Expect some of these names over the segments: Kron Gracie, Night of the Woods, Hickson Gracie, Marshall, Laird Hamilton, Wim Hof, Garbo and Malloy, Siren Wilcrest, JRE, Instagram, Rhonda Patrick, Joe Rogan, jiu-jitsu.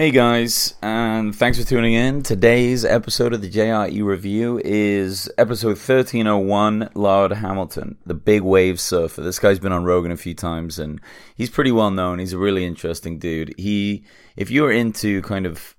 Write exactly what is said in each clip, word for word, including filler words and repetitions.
Hey guys, and thanks for tuning in. Today's episode of the J R E Review is episode thirteen oh one, Laird Hamilton, the big wave surfer. This guy's been on Rogan a few times, and he's pretty well known. He's a really interesting dude. He, if you're into kind of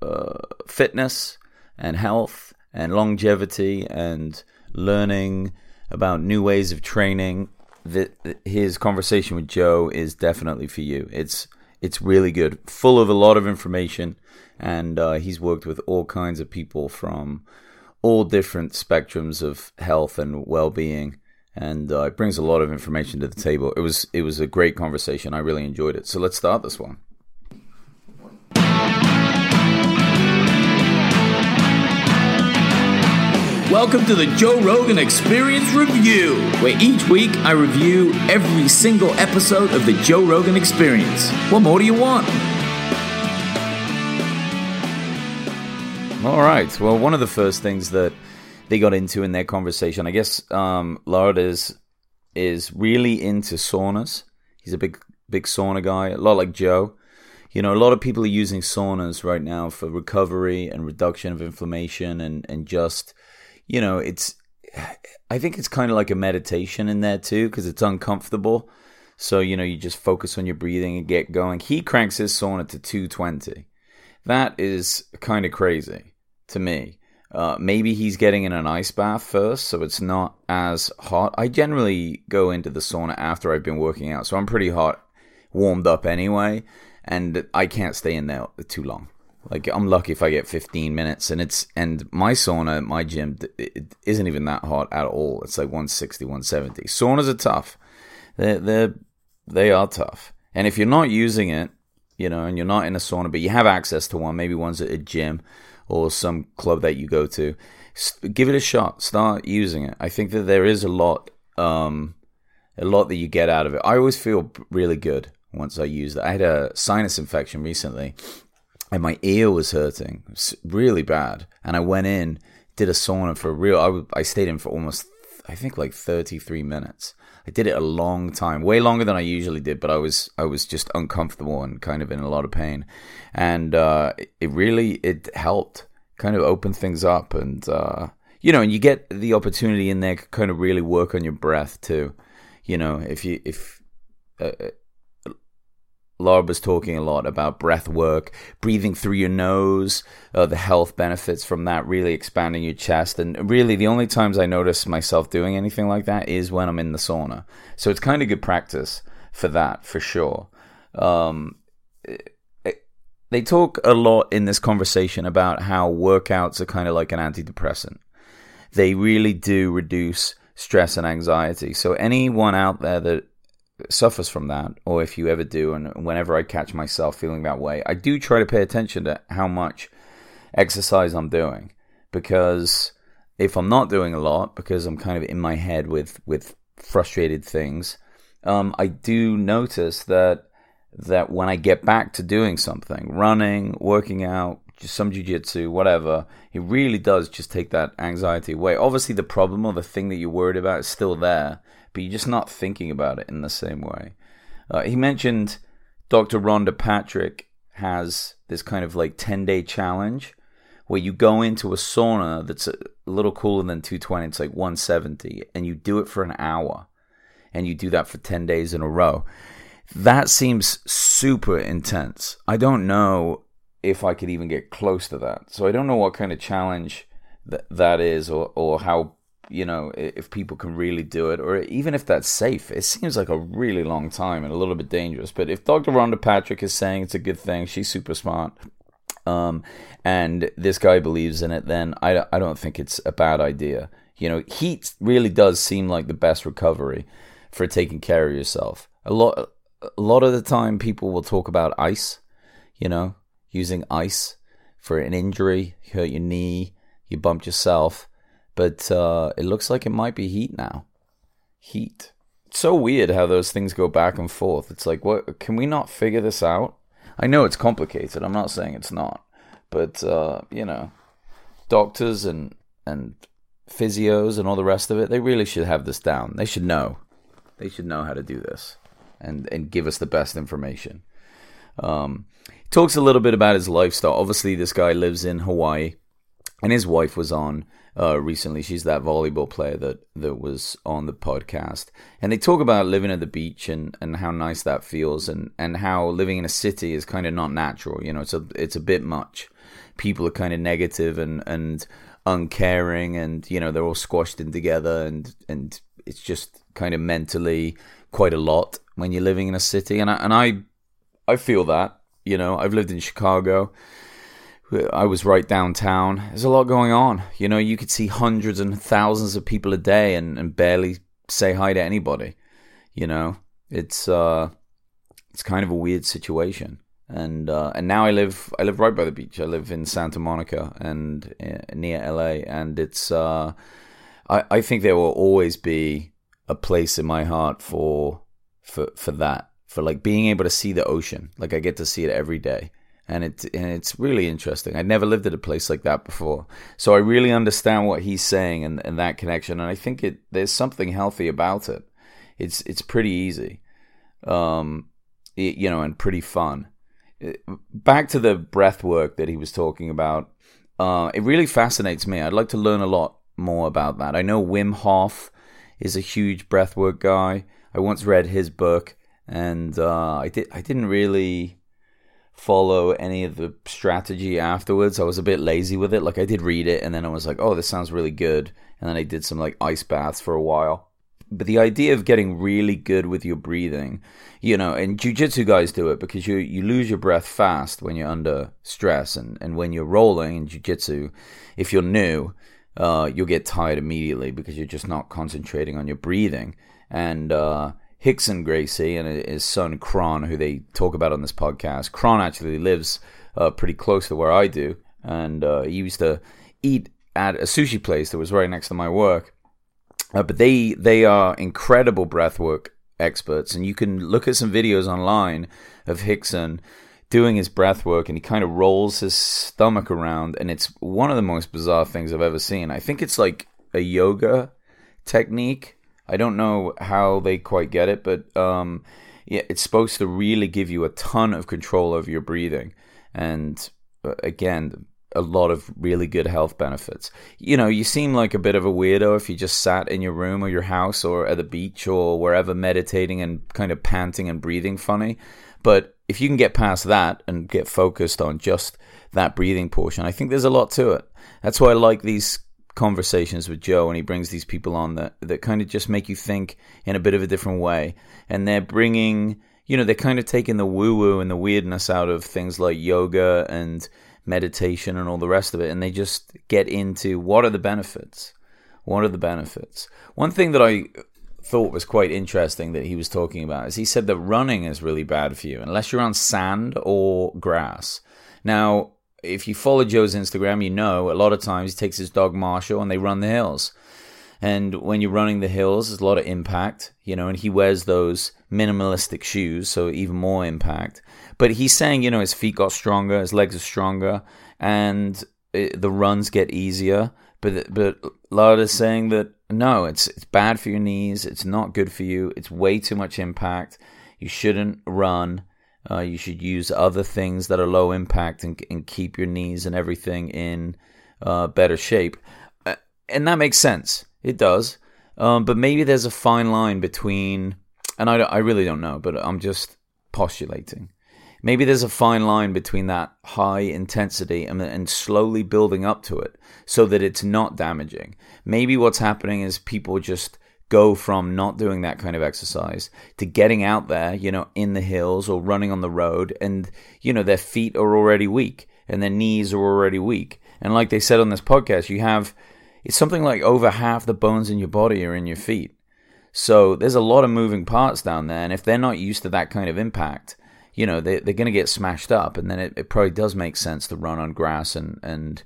uh, fitness and health and longevity and learning about new ways of training, the, his conversation with Joe is definitely for you. It's It's really good, full of a lot of information, and uh, he's worked with all kinds of people from all different spectrums of health and well-being, and uh, it brings a lot of information to the table. It was it was a great conversation. I really enjoyed it. So let's start this one. Welcome to the Joe Rogan Experience Review, where each week I review every single episode of the Joe Rogan Experience. What more do you want? All right. Well, one of the first things that they got into in their conversation, I guess um, Laird is, is really into saunas. He's a big, big sauna guy, a lot like Joe. You know, a lot of people are using saunas right now for recovery and reduction of inflammation and, and just... You know, it's, I think it's kind of like a meditation in there too, because it's uncomfortable. So, you know, you just focus on your breathing and get going. He cranks his sauna to two twenty. That is kind of crazy to me. Uh, maybe he's getting in an ice bath first, so it's not as hot. I generally go into the sauna after I've been working out, so I'm pretty hot, warmed up anyway, and I can't stay in there too long. Like, I'm lucky if I get fifteen minutes, and it's and my sauna at my gym, it isn't even that hot at all. It's like one sixty, one seventy. Saunas are tough. They're, they're, they are tough. And if you're not using it, you know, and you're not in a sauna, but you have access to one, maybe one's at a gym or some club that you go to, give it a shot. Start using it. I think that there is a lot, um, a lot that you get out of it. I always feel really good once I use it. I had a sinus infection recently, and my ear was hurting really bad. And I went in, did a sauna for real. I, w- I stayed in for almost, I think like thirty-three minutes. I did it a long time, way longer than I usually did, but I was I was just uncomfortable and kind of in a lot of pain. And uh, it really, it helped kind of open things up. And, uh, you know, and you get the opportunity in there to kind of really work on your breath too. You know, if you, if, uh, Laird was talking a lot about breath work, breathing through your nose, uh, the health benefits from that, really expanding your chest. And really, the only times I notice myself doing anything like that is when I'm in the sauna. So it's kind of good practice for that, for sure. Um, it, it, they talk a lot in this conversation about how workouts are kind of like an antidepressant. They really do reduce stress and anxiety. So anyone out there that suffers from that, or if you ever do, and whenever I catch myself feeling that way, I do try to pay attention to how much exercise I'm doing, because if I'm not doing a lot, because I'm kind of in my head with with frustrated things, um, I do notice that that when I get back to doing something, running, working out, just some jiu-jitsu, whatever, it really does just take that anxiety away. Obviously, the problem or the thing that you're worried about is still there, but you're just not thinking about it in the same way. Uh, he mentioned Doctor Rhonda Patrick has this kind of like ten-day challenge where you go into a sauna that's a little cooler than two twenty, it's like one seventy, and you do it for an hour, and you do that for ten days in a row. That seems super intense. I don't know if I could even get close to that. So I don't know what kind of challenge th- that is or, or how... you know, if people can really do it, or even if that's safe. It seems like a really long time and a little bit dangerous. But if Doctor Rhonda Patrick is saying it's a good thing, she's super smart, um, and this guy believes in it, then I, I don't think it's a bad idea. You know, heat really does seem like the best recovery for taking care of yourself. A lot, a lot of the time people will talk about ice, you know, using ice for an injury, you hurt your knee, you bumped yourself. But uh, it looks like it might be heat now. Heat. It's so weird how those things go back and forth. It's like, what? Can we not figure this out? I know it's complicated. I'm not saying it's not. But, uh, you know, doctors and, and physios and all the rest of it, they really should have this down. They should know. They should know how to do this and, and give us the best information. Um, talks a little bit about his lifestyle. Obviously, this guy lives in Hawaii, and his wife was on uh, recently. She's that volleyball player that, that was on the podcast. And they talk about living at the beach and, and how nice that feels, and, and how living in a city is kind of not natural. You know, it's a, it's a bit much. People are kind of negative and, and uncaring, and, you know, they're all squashed in together, and, and it's just kind of mentally quite a lot when you're living in a city. And I, and I, I feel that, you know, I've lived in Chicago. I was right downtown. There's a lot going on. You know, you could see hundreds and thousands of people a day and, and barely say hi to anybody. You know, it's, uh, it's kind of a weird situation. And uh, and now I live I live right by the beach. I live in Santa Monica and uh, near L A, and it's uh, I I think there will always be a place in my heart for for for that, for like being able to see the ocean. Like I get to see it every day, and it and it's really interesting. I never lived at a place like that before, so I really understand what he's saying and, and that connection. And I think it there's something healthy about it. It's it's pretty easy, um, it, you know, and pretty fun. Back to the breath work that he was talking about, uh, it really fascinates me. I'd like to learn a lot more about that. I know Wim Hof is a huge breath work guy. I once read his book, and uh, I did. I didn't really follow any of the strategy afterwards. I was a bit lazy with it. Like I did read it, and then I was like, "Oh, this sounds really good." And then I did some like ice baths for a while. But the idea of getting really good with your breathing, you know, and jiu-jitsu guys do it because you you lose your breath fast when you're under stress. And, and when you're rolling in jiu-jitsu, if you're new, uh, you'll get tired immediately because you're just not concentrating on your breathing. And uh, Hickson Gracie and his son Kron, who they talk about on this podcast, Kron actually lives uh, pretty close to where I do. And uh, he used to eat at a sushi place that was right next to my work. Uh, but they they are incredible breathwork experts, and you can look at some videos online of Hickson doing his breathwork, and he kind of rolls his stomach around, and it's one of the most bizarre things I've ever seen. I think it's like a yoga technique. I don't know how they quite get it, but um, yeah, it's supposed to really give you a ton of control over your breathing, and uh, again, a lot of really good health benefits. You know, you seem like a bit of a weirdo if you just sat in your room or your house or at the beach or wherever meditating and kind of panting and breathing funny. But if you can get past that and get focused on just that breathing portion, I think there's a lot to it. That's why I like these conversations with Joe, and he brings these people on that, that kind of just make you think in a bit of a different way. And they're bringing, you know, they're kind of taking the woo-woo and the weirdness out of things like yoga and meditation and all the rest of it, and they just get into what are the benefits. What are the benefits? One thing that I thought was quite interesting that he was talking about is he said that running is really bad for you unless you're on sand or grass. Now, if you follow Joe's Instagram, you know a lot of times he takes his dog Marshall and they run the hills. And when you're running the hills, there's a lot of impact, you know, and he wears those minimalistic shoes, so even more impact. But he's saying, you know, his feet got stronger, his legs are stronger, and it, the runs get easier. But but Laird is saying that, no, it's it's bad for your knees. It's not good for you. It's way too much impact. You shouldn't run. Uh, you should use other things that are low impact and, and keep your knees and everything in uh, better shape. And that makes sense. It does. Um, but maybe there's a fine line between, and I, I really don't know, but I'm just postulating. Maybe there's a fine line between that high intensity and, and slowly building up to it so that it's not damaging. Maybe what's happening is people just go from not doing that kind of exercise to getting out there, you know, in the hills or running on the road, and, you know, their feet are already weak and their knees are already weak. And like they said on this podcast, you have, it's something like over half the bones in your body are in your feet. So there's a lot of moving parts down there, and if they're not used to that kind of impact, you know, they, they're going to get smashed up. And then it, it probably does make sense to run on grass and, and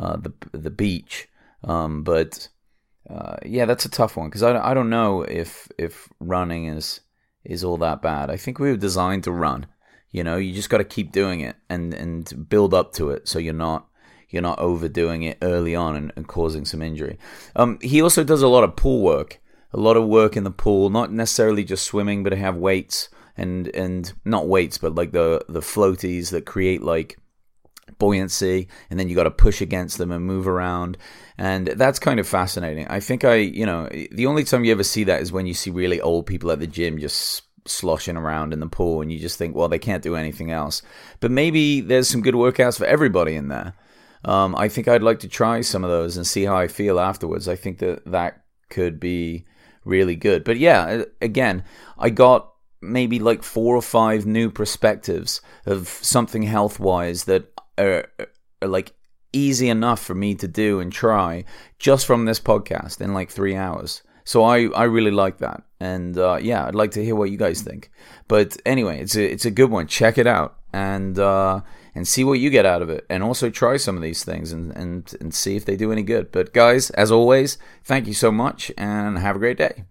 uh, the the beach. Um, but, uh, yeah, that's a tough one because I, I don't know if if running is is all that bad. I think we were designed to run. You know, you just got to keep doing it and, and build up to it so you're not you're not overdoing it early on and, and causing some injury. Um, he also does a lot of pool work, a lot of work in the pool, not necessarily just swimming, but I have weights and and not weights, but like the the floaties that create like buoyancy, and then you got to push against them and move around, and that's kind of fascinating. I think I, you know, the only time you ever see that is when you see really old people at the gym just sloshing around in the pool, and you just think, well, they can't do anything else. But maybe there's some good workouts for everybody in there. Um, I think I'd like to try some of those and see how I feel afterwards. I think that that could be really good. But yeah, again, I got maybe like four or five new perspectives of something health-wise that are, are like easy enough for me to do and try just from this podcast in like three hours. So I, I really like that. And uh, yeah, I'd like to hear what you guys think. But anyway, it's a, it's a good one. Check it out. And uh, and see what you get out of it, and also try some of these things and, and, and see if they do any good. But guys, as always, thank you so much, and have a great day.